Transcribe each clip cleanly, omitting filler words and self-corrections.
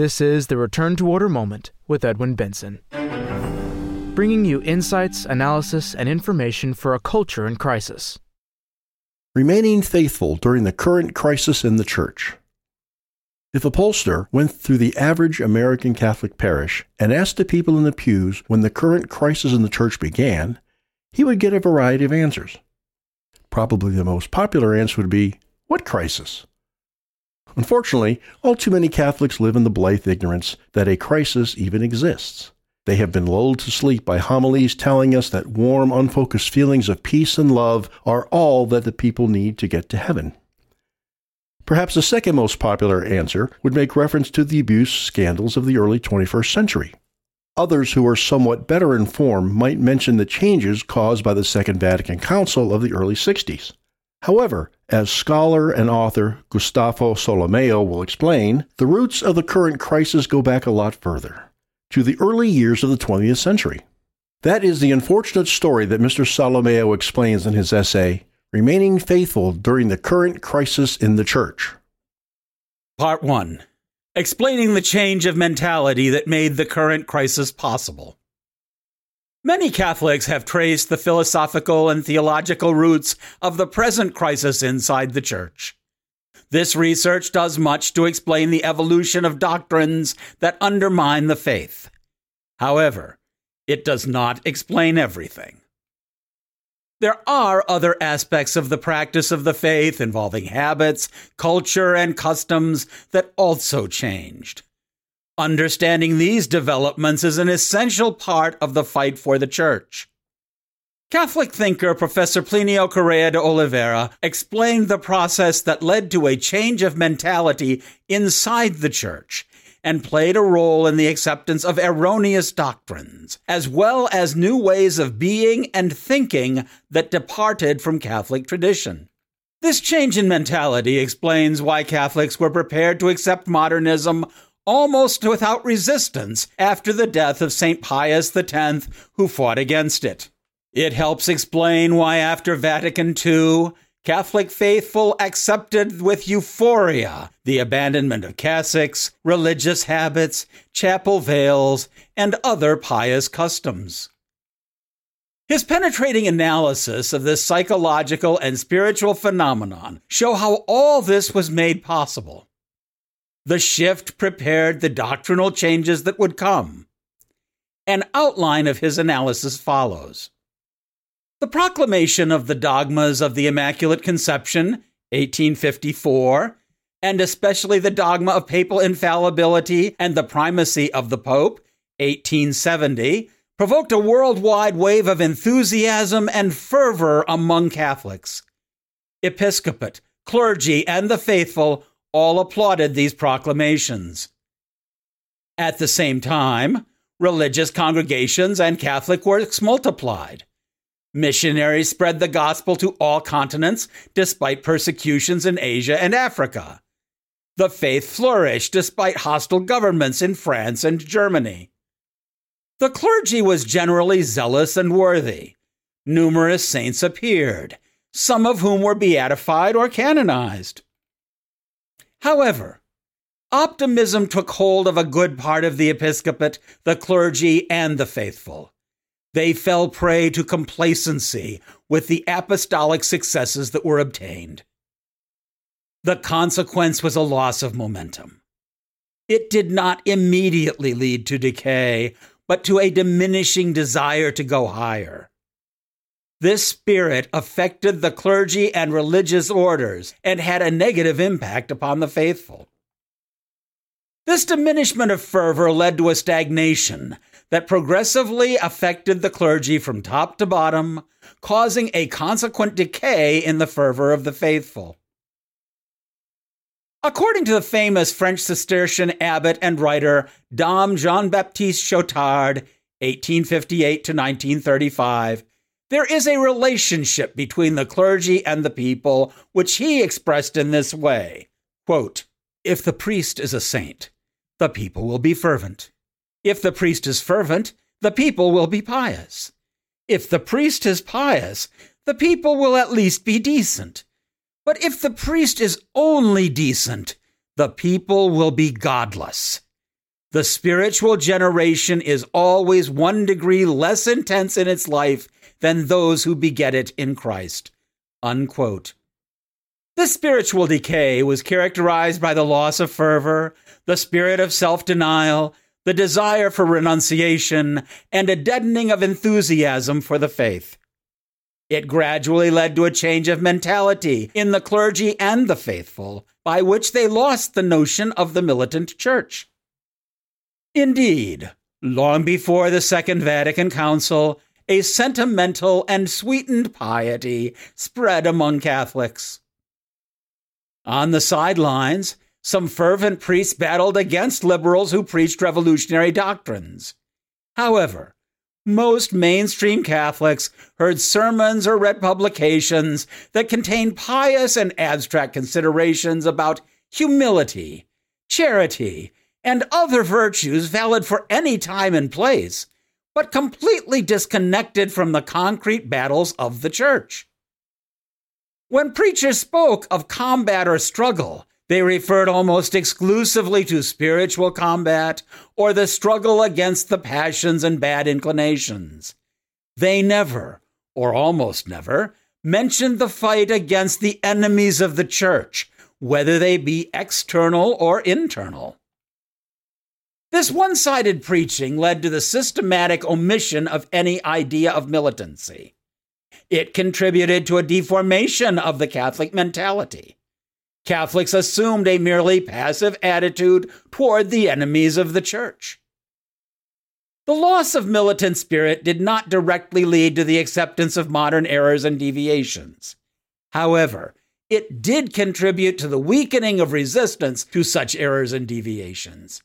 This is the Return to Order Moment with Edwin Benson, bringing you insights, analysis, and information for a culture in crisis. Remaining faithful during the current crisis in the Church. If a pollster went through the average American Catholic parish and asked the people in the pews when the current crisis in the Church began, he would get a variety of answers. Probably the most popular answer would be, "What crisis?" Unfortunately, all too many Catholics live in the blithe ignorance that a crisis even exists. They have been lulled to sleep by homilies telling us that warm, unfocused feelings of peace and love are all that the people need to get to heaven. Perhaps the second most popular answer would make reference to the abuse scandals of the early 21st century. Others who are somewhat better informed might mention the changes caused by the Second Vatican Council of the early 60s. However, as scholar and author Gustavo Solimeo will explain, the roots of the current crisis go back a lot further, to the early years of the 20th century. That is the unfortunate story that Mr. Solimeo explains in his essay, Remaining Faithful During the Current Crisis in the Church. Part 1. Explaining the change of mentality that made the current crisis possible. Many Catholics have traced the philosophical and theological roots of the present crisis inside the Church. This research does much to explain the evolution of doctrines that undermine the faith. However, it does not explain everything. There are other aspects of the practice of the faith involving habits, culture, and customs that also changed. Understanding these developments is an essential part of the fight for the Church. Catholic thinker Professor Plinio Correa de Oliveira explained the process that led to a change of mentality inside the Church and played a role in the acceptance of erroneous doctrines, as well as new ways of being and thinking that departed from Catholic tradition. This change in mentality explains why Catholics were prepared to accept modernism almost without resistance after the death of Saint Pius X, who fought against it. It helps explain why after Vatican II, Catholic faithful accepted with euphoria the abandonment of cassocks, religious habits, chapel veils, and other pious customs. His penetrating analysis of this psychological and spiritual phenomenon show how all this was made possible. The shift prepared the doctrinal changes that would come. An outline of his analysis follows. The proclamation of the dogmas of the Immaculate Conception, 1854, and especially the dogma of papal infallibility and the primacy of the Pope, 1870, provoked a worldwide wave of enthusiasm and fervor among Catholics. Episcopate, clergy, and the faithful all applauded these proclamations. At the same time, religious congregations and Catholic works multiplied. Missionaries spread the gospel to all continents despite persecutions in Asia and Africa. The faith flourished despite hostile governments in France and Germany. The clergy was generally zealous and worthy. Numerous saints appeared, some of whom were beatified or canonized. However, optimism took hold of a good part of the episcopate, the clergy, and the faithful. They fell prey to complacency with the apostolic successes that were obtained. The consequence was a loss of momentum. It did not immediately lead to decay, but to a diminishing desire to go higher. This spirit affected the clergy and religious orders and had a negative impact upon the faithful. This diminishment of fervor led to a stagnation that progressively affected the clergy from top to bottom, causing a consequent decay in the fervor of the faithful. According to the famous French Cistercian abbot and writer Dom Jean-Baptiste Chautard, 1858 to 1935, there is a relationship between the clergy and the people, which he expressed in this way, quote, "If the priest is a saint, the people will be fervent. If the priest is fervent, the people will be pious. If the priest is pious, the people will at least be decent. But if the priest is only decent, the people will be godless. The spiritual generation is always 1 degree less intense in its life than those who beget it in Christ." Unquote. This spiritual decay was characterized by the loss of fervor, the spirit of self-denial, the desire for renunciation, and a deadening of enthusiasm for the faith. It gradually led to a change of mentality in the clergy and the faithful, by which they lost the notion of the militant church. Indeed, long before the Second Vatican Council, a sentimental and sweetened piety spread among Catholics. On the sidelines, some fervent priests battled against liberals who preached revolutionary doctrines. However, most mainstream Catholics heard sermons or read publications that contained pious and abstract considerations about humility, charity, and other virtues valid for any time and place, but completely disconnected from the concrete battles of the church. When preachers spoke of combat or struggle, they referred almost exclusively to spiritual combat or the struggle against the passions and bad inclinations. They never, or almost never, mentioned the fight against the enemies of the church, whether they be external or internal. This one-sided preaching led to the systematic omission of any idea of militancy. It contributed to a deformation of the Catholic mentality. Catholics assumed a merely passive attitude toward the enemies of the church. The loss of militant spirit did not directly lead to the acceptance of modern errors and deviations. However, it did contribute to the weakening of resistance to such errors and deviations.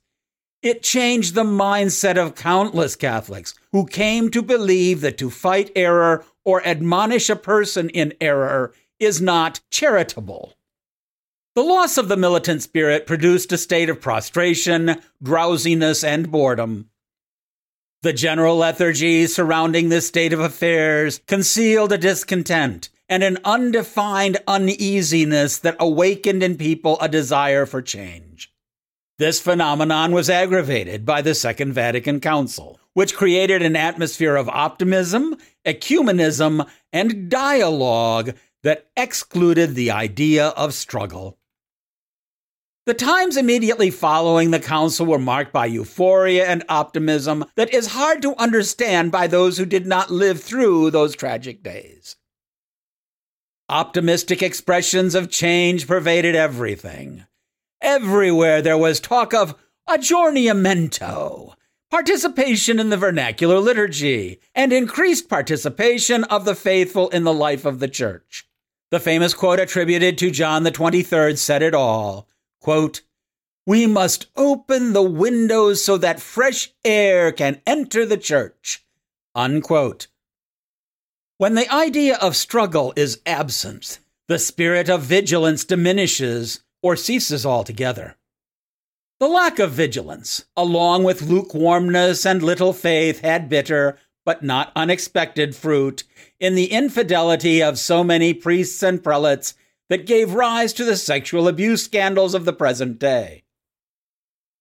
It changed the mindset of countless Catholics who came to believe that to fight error or admonish a person in error is not charitable. The loss of the militant spirit produced a state of prostration, drowsiness, and boredom. The general lethargy surrounding this state of affairs concealed a discontent and an undefined uneasiness that awakened in people a desire for change. This phenomenon was aggravated by the Second Vatican Council, which created an atmosphere of optimism, ecumenism, and dialogue that excluded the idea of struggle. The times immediately following the council were marked by euphoria and optimism that is hard to understand by those who did not live through those tragic days. Optimistic expressions of change pervaded everything. Everywhere there was talk of aggiornamento, participation in the vernacular liturgy, and increased participation of the faithful in the life of the church. The famous quote attributed to John the 23rd said it all, quote, "We must open the windows so that fresh air can enter the church," unquote. When the idea of struggle is absent, the spirit of vigilance diminishes or ceases altogether. The lack of vigilance, along with lukewarmness and little faith, had bitter, but not unexpected fruit in the infidelity of so many priests and prelates that gave rise to the sexual abuse scandals of the present day.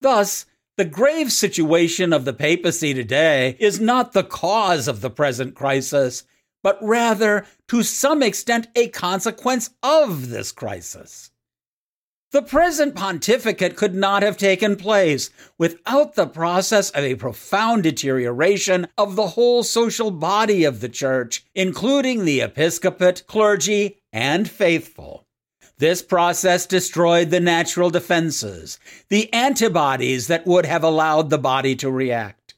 Thus, the grave situation of the papacy today is not the cause of the present crisis, but rather, to some extent, a consequence of this crisis. The present pontificate could not have taken place without the process of a profound deterioration of the whole social body of the church, including the episcopate, clergy, and faithful. This process destroyed the natural defenses, the antibodies that would have allowed the body to react.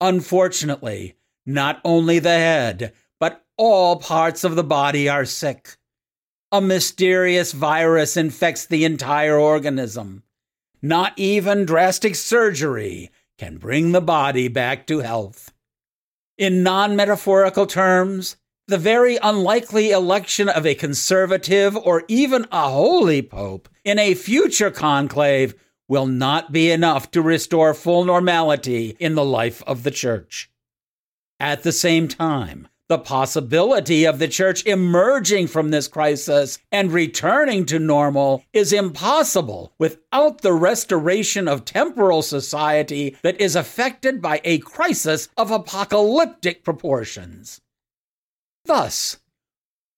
Unfortunately, not only the head, but all parts of the body are sick. A mysterious virus infects the entire organism. Not even drastic surgery can bring the body back to health. In non-metaphorical terms, the very unlikely election of a conservative or even a holy pope in a future conclave will not be enough to restore full normality in the life of the church. At the same time, the possibility of the church emerging from this crisis and returning to normal is impossible without the restoration of temporal society that is affected by a crisis of apocalyptic proportions. Thus,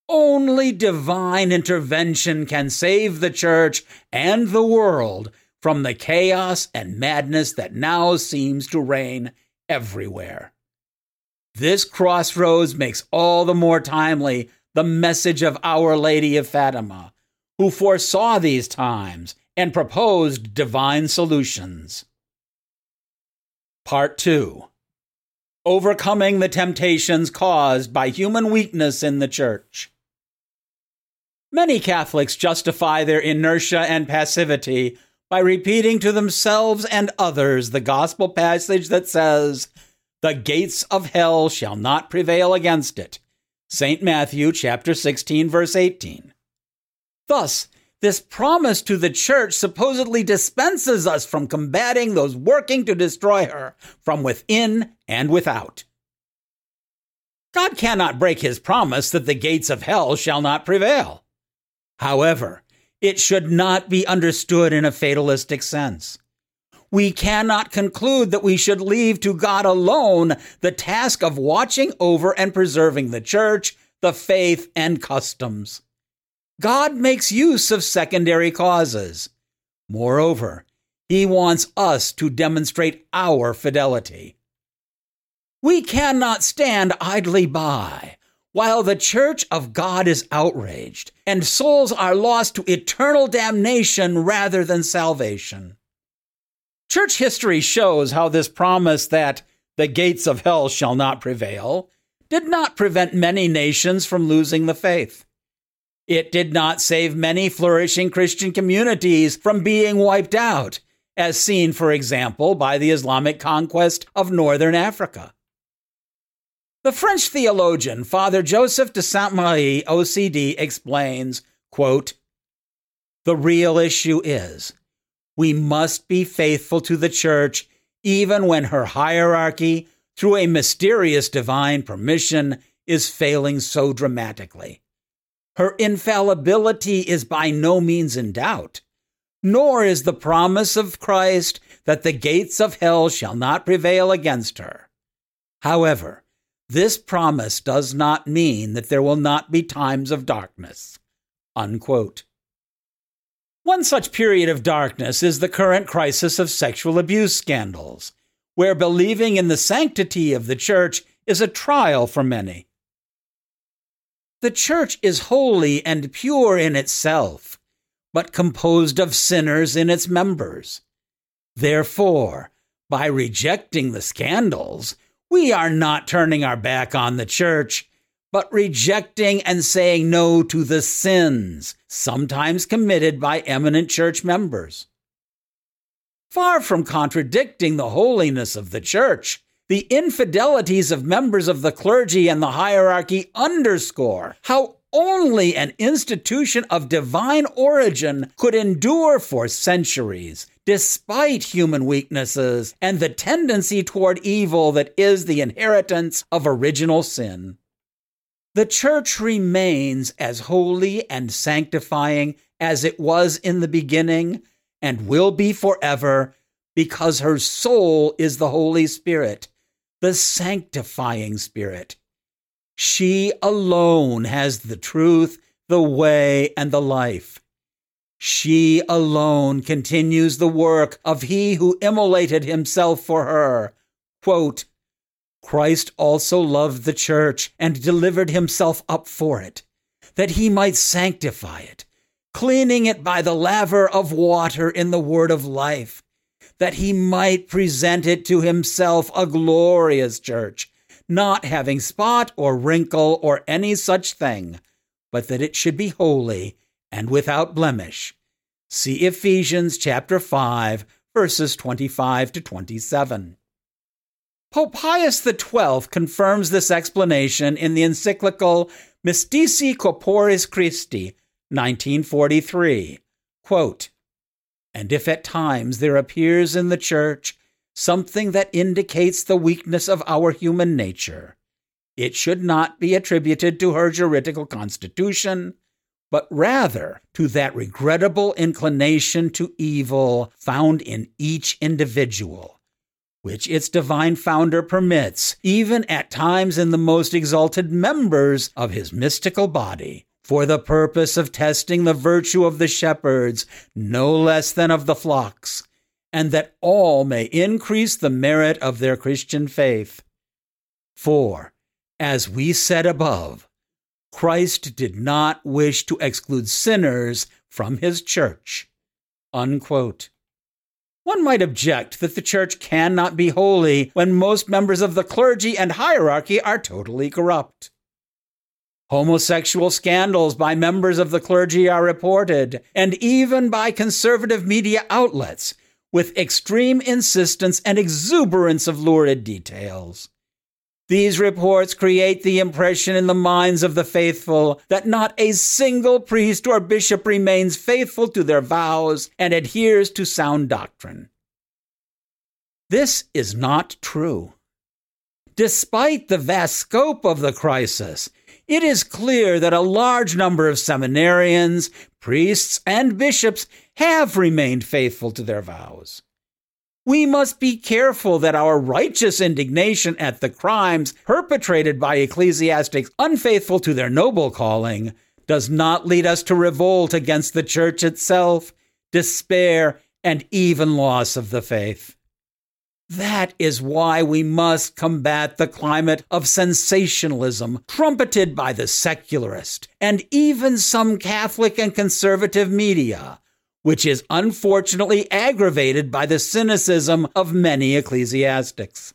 only divine intervention can save the church and the world from the chaos and madness that now seems to reign everywhere. This crossroads makes all the more timely the message of Our Lady of Fatima, who foresaw these times and proposed divine solutions. Part 2. Overcoming the temptations caused by human weakness in the Church. Many Catholics justify their inertia and passivity by repeating to themselves and others the gospel passage that says, "The gates of hell shall not prevail against it." St. Matthew chapter 16, verse 18. Thus, this promise to the church supposedly dispenses us from combating those working to destroy her from within and without. God cannot break his promise that the gates of hell shall not prevail. However, it should not be understood in a fatalistic sense. We cannot conclude that we should leave to God alone the task of watching over and preserving the church, the faith, and customs. God makes use of secondary causes. Moreover, he wants us to demonstrate our fidelity. We cannot stand idly by while the church of God is outraged and souls are lost to eternal damnation rather than salvation. Church history shows how this promise that the gates of hell shall not prevail did not prevent many nations from losing the faith. It did not save many flourishing Christian communities from being wiped out, as seen, for example, by the Islamic conquest of northern Africa. The French theologian, Father Joseph de Saint-Marie, OCD, explains, quote, "The real issue is, we must be faithful to the church, even when her hierarchy, through a mysterious divine permission, is failing so dramatically. Her infallibility is by no means in doubt, nor is the promise of Christ that the gates of hell shall not prevail against her. However, this promise does not mean that there will not be times of darkness." Unquote. One such period of darkness is the current crisis of sexual abuse scandals, where believing in the sanctity of the church is a trial for many. The church is holy and pure in itself, but composed of sinners in its members. Therefore, by rejecting the scandals, we are not turning our back on the church, but rejecting and saying no to the sins sometimes committed by eminent church members. Far from contradicting the holiness of the church, the infidelities of members of the clergy and the hierarchy underscore how only an institution of divine origin could endure for centuries, despite human weaknesses and the tendency toward evil that is the inheritance of original sin. The church remains as holy and sanctifying as it was in the beginning and will be forever because her soul is the Holy Spirit, the sanctifying Spirit. She alone has the truth, the way, and the life. She alone continues the work of he who immolated himself for her. Quote, "Christ also loved the church and delivered himself up for it, that he might sanctify it, cleaning it by the laver of water in the word of life, that he might present it to himself a glorious church, not having spot or wrinkle or any such thing, but that it should be holy and without blemish." See Ephesians chapter 5, verses 25 to 27. Pope Pius XII confirms this explanation in the encyclical Mystici Corporis Christi, 1943. Quote, "And if at times there appears in the Church something that indicates the weakness of our human nature, It should not be attributed to her juridical constitution, but rather to that regrettable inclination to evil found in each individual, which its divine founder permits, even at times in the most exalted members of his mystical body, for the purpose of testing the virtue of the shepherds, no less than of the flocks, and that all may increase the merit of their Christian faith. For, as we said above, Christ did not wish to exclude sinners from his church." Unquote. One might object that the church cannot be holy when most members of the clergy and hierarchy are totally corrupt. Homosexual scandals by members of the clergy are reported, and even by conservative media outlets, with extreme insistence and exuberance of lurid details. These reports create the impression in the minds of the faithful that not a single priest or bishop remains faithful to their vows and adheres to sound doctrine. This is not true. Despite the vast scope of the crisis, it is clear that a large number of seminarians, priests, and bishops have remained faithful to their vows. We must be careful that our righteous indignation at the crimes perpetrated by ecclesiastics unfaithful to their noble calling does not lead us to revolt against the church itself, despair, and even loss of the faith. That is why we must combat the climate of sensationalism trumpeted by the secularist and even some Catholic and conservative media, which is unfortunately aggravated by the cynicism of many ecclesiastics.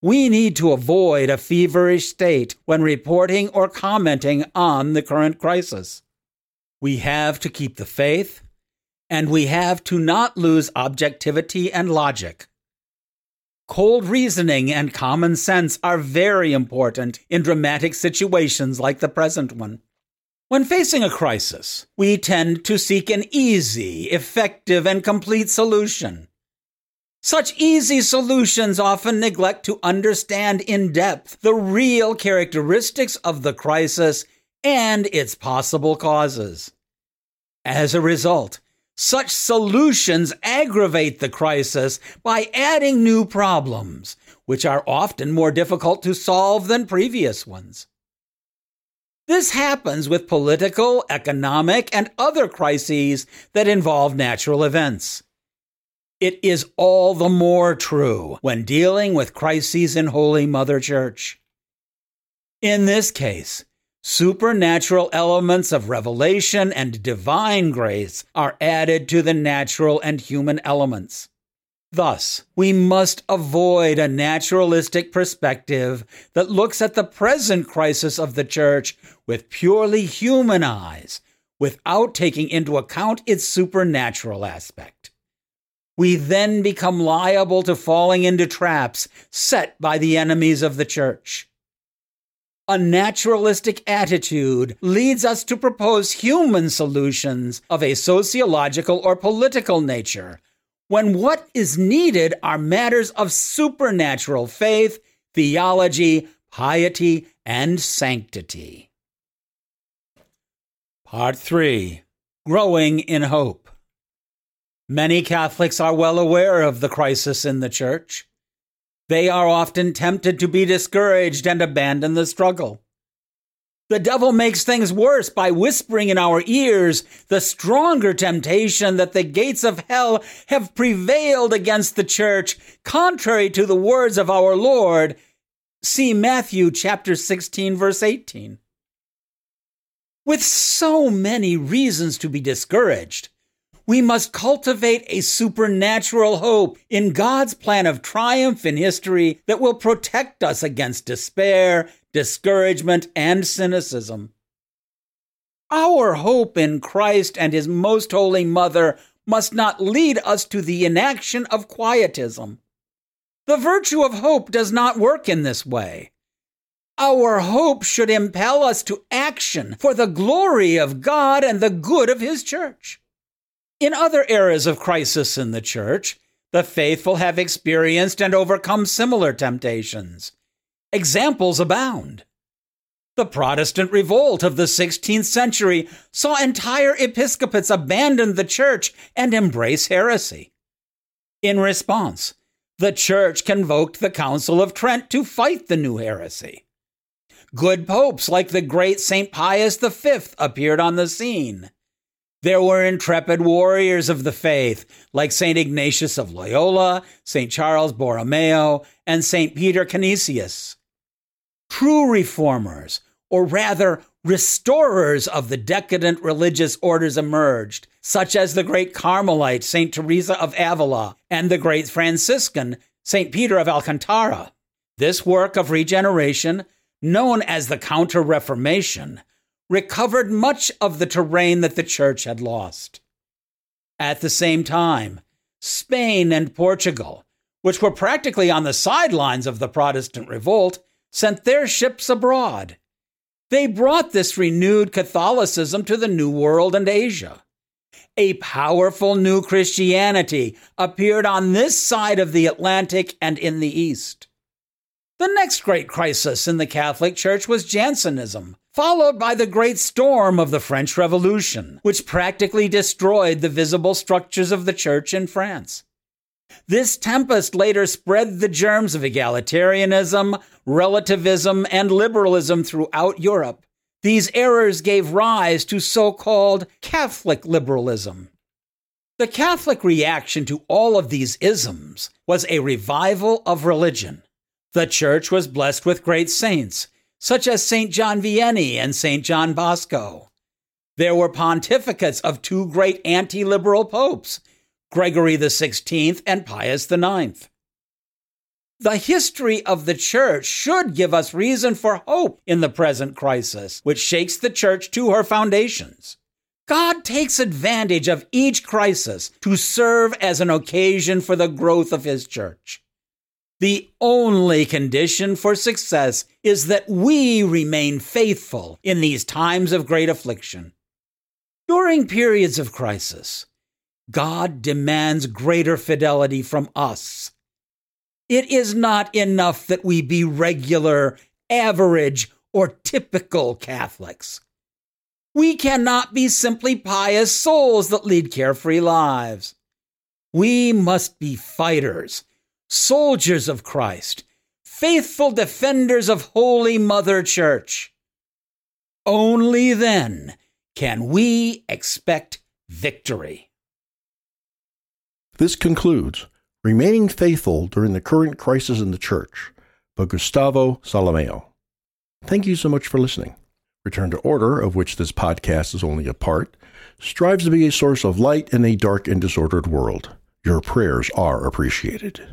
We need to avoid a feverish state when reporting or commenting on the current crisis. We have to keep the faith, and we have to not lose objectivity and logic. Cold reasoning and common sense are very important in dramatic situations like the present one. When facing a crisis, we tend to seek an easy, effective, and complete solution. Such easy solutions often neglect to understand in depth the real characteristics of the crisis and its possible causes. As a result, such solutions aggravate the crisis by adding new problems, which are often more difficult to solve than previous ones. This happens with political, economic, and other crises that involve natural events. It is all the more true when dealing with crises in Holy Mother Church. In this case, supernatural elements of revelation and divine grace are added to the natural and human elements. Thus, we must avoid a naturalistic perspective that looks at the present crisis of the Church with purely human eyes, without taking into account its supernatural aspect. We then become liable to falling into traps set by the enemies of the Church. A naturalistic attitude leads us to propose human solutions of a sociological or political nature, when what is needed are matters of supernatural faith, theology, piety, and sanctity. Part 3. Growing in Hope. Many Catholics are well aware of the crisis in the Church. They are often tempted to be discouraged and abandon the struggle. The devil makes things worse by whispering in our ears the stronger temptation that the gates of hell have prevailed against the church, contrary to the words of our Lord. See Matthew chapter 16, verse 18. With so many reasons to be discouraged, we must cultivate a supernatural hope in God's plan of triumph in history that will protect us against despair, discouragement, and cynicism. Our hope in Christ and His Most Holy Mother must not lead us to the inaction of quietism. The virtue of hope does not work in this way. Our hope should impel us to action for the glory of God and the good of His Church. In other eras of crisis in the Church, the faithful have experienced and overcome similar temptations. Examples abound. The Protestant revolt of the 16th century saw entire episcopates abandon the church and embrace heresy. In response, the church convoked the Council of Trent to fight the new heresy. Good popes like the great Saint Pius V appeared on the scene. There were intrepid warriors of the faith like Saint Ignatius of Loyola, Saint Charles Borromeo, and Saint Peter Canisius. True reformers, or rather restorers of the decadent religious orders emerged, such as the great Carmelite Saint Teresa of Avila and the great Franciscan Saint Peter of Alcantara. This work of regeneration, known as the Counter-Reformation, recovered much of the terrain that the Church had lost. At the same time, Spain and Portugal, which were practically on the sidelines of the Protestant revolt, sent their ships abroad. They brought this renewed Catholicism to the New World and Asia. A powerful new Christianity appeared on this side of the Atlantic and in the East. The next great crisis in the Catholic Church was Jansenism, followed by the great storm of the French Revolution, which practically destroyed the visible structures of the Church in France. This tempest later spread the germs of egalitarianism, relativism, and liberalism throughout Europe. These errors gave rise to so-called Catholic liberalism. The Catholic reaction to all of these isms was a revival of religion. The Church was blessed with great saints, such as Saint John Vianney and Saint John Bosco. There were pontificates of two great anti-liberal popes, Gregory XVI and Pius IX. The history of the Church should give us reason for hope in the present crisis, which shakes the Church to her foundations. God takes advantage of each crisis to serve as an occasion for the growth of His Church. The only condition for success is that we remain faithful in these times of great affliction. During periods of crisis, God demands greater fidelity from us. It is not enough that we be regular, average, or typical Catholics. We cannot be simply pious souls that lead carefree lives. We must be fighters, soldiers of Christ, faithful defenders of Holy Mother Church. Only then can we expect victory. This concludes Remaining Faithful During the Current Crisis in the Church by Gustavo Solimeo. Thank you so much for listening. Return to Order, of which this podcast is only a part, strives to be a source of light in a dark and disordered world. Your prayers are appreciated.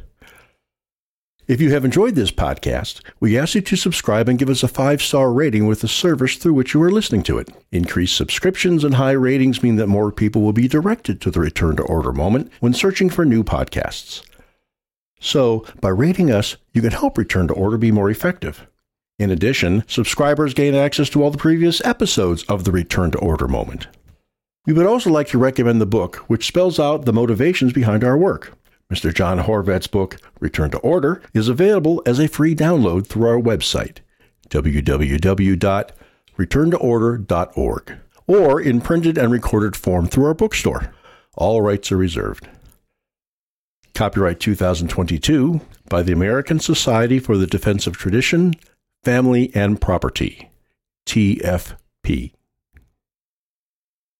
If you have enjoyed this podcast, we ask you to subscribe and give us a 5-star rating with the service through which you are listening to it. Increased subscriptions and high ratings mean that more people will be directed to the Return to Order moment when searching for new podcasts. So, by rating us, you can help Return to Order be more effective. In addition, subscribers gain access to all the previous episodes of the Return to Order moment. We would also like to recommend the book, which spells out the motivations behind our work. Mr. John Horvat's book, Return to Order, is available as a free download through our website, www.returntoorder.org, or in printed and recorded form through our bookstore. All rights are reserved. Copyright 2022 by the American Society for the Defense of Tradition, Family, and Property, TFP.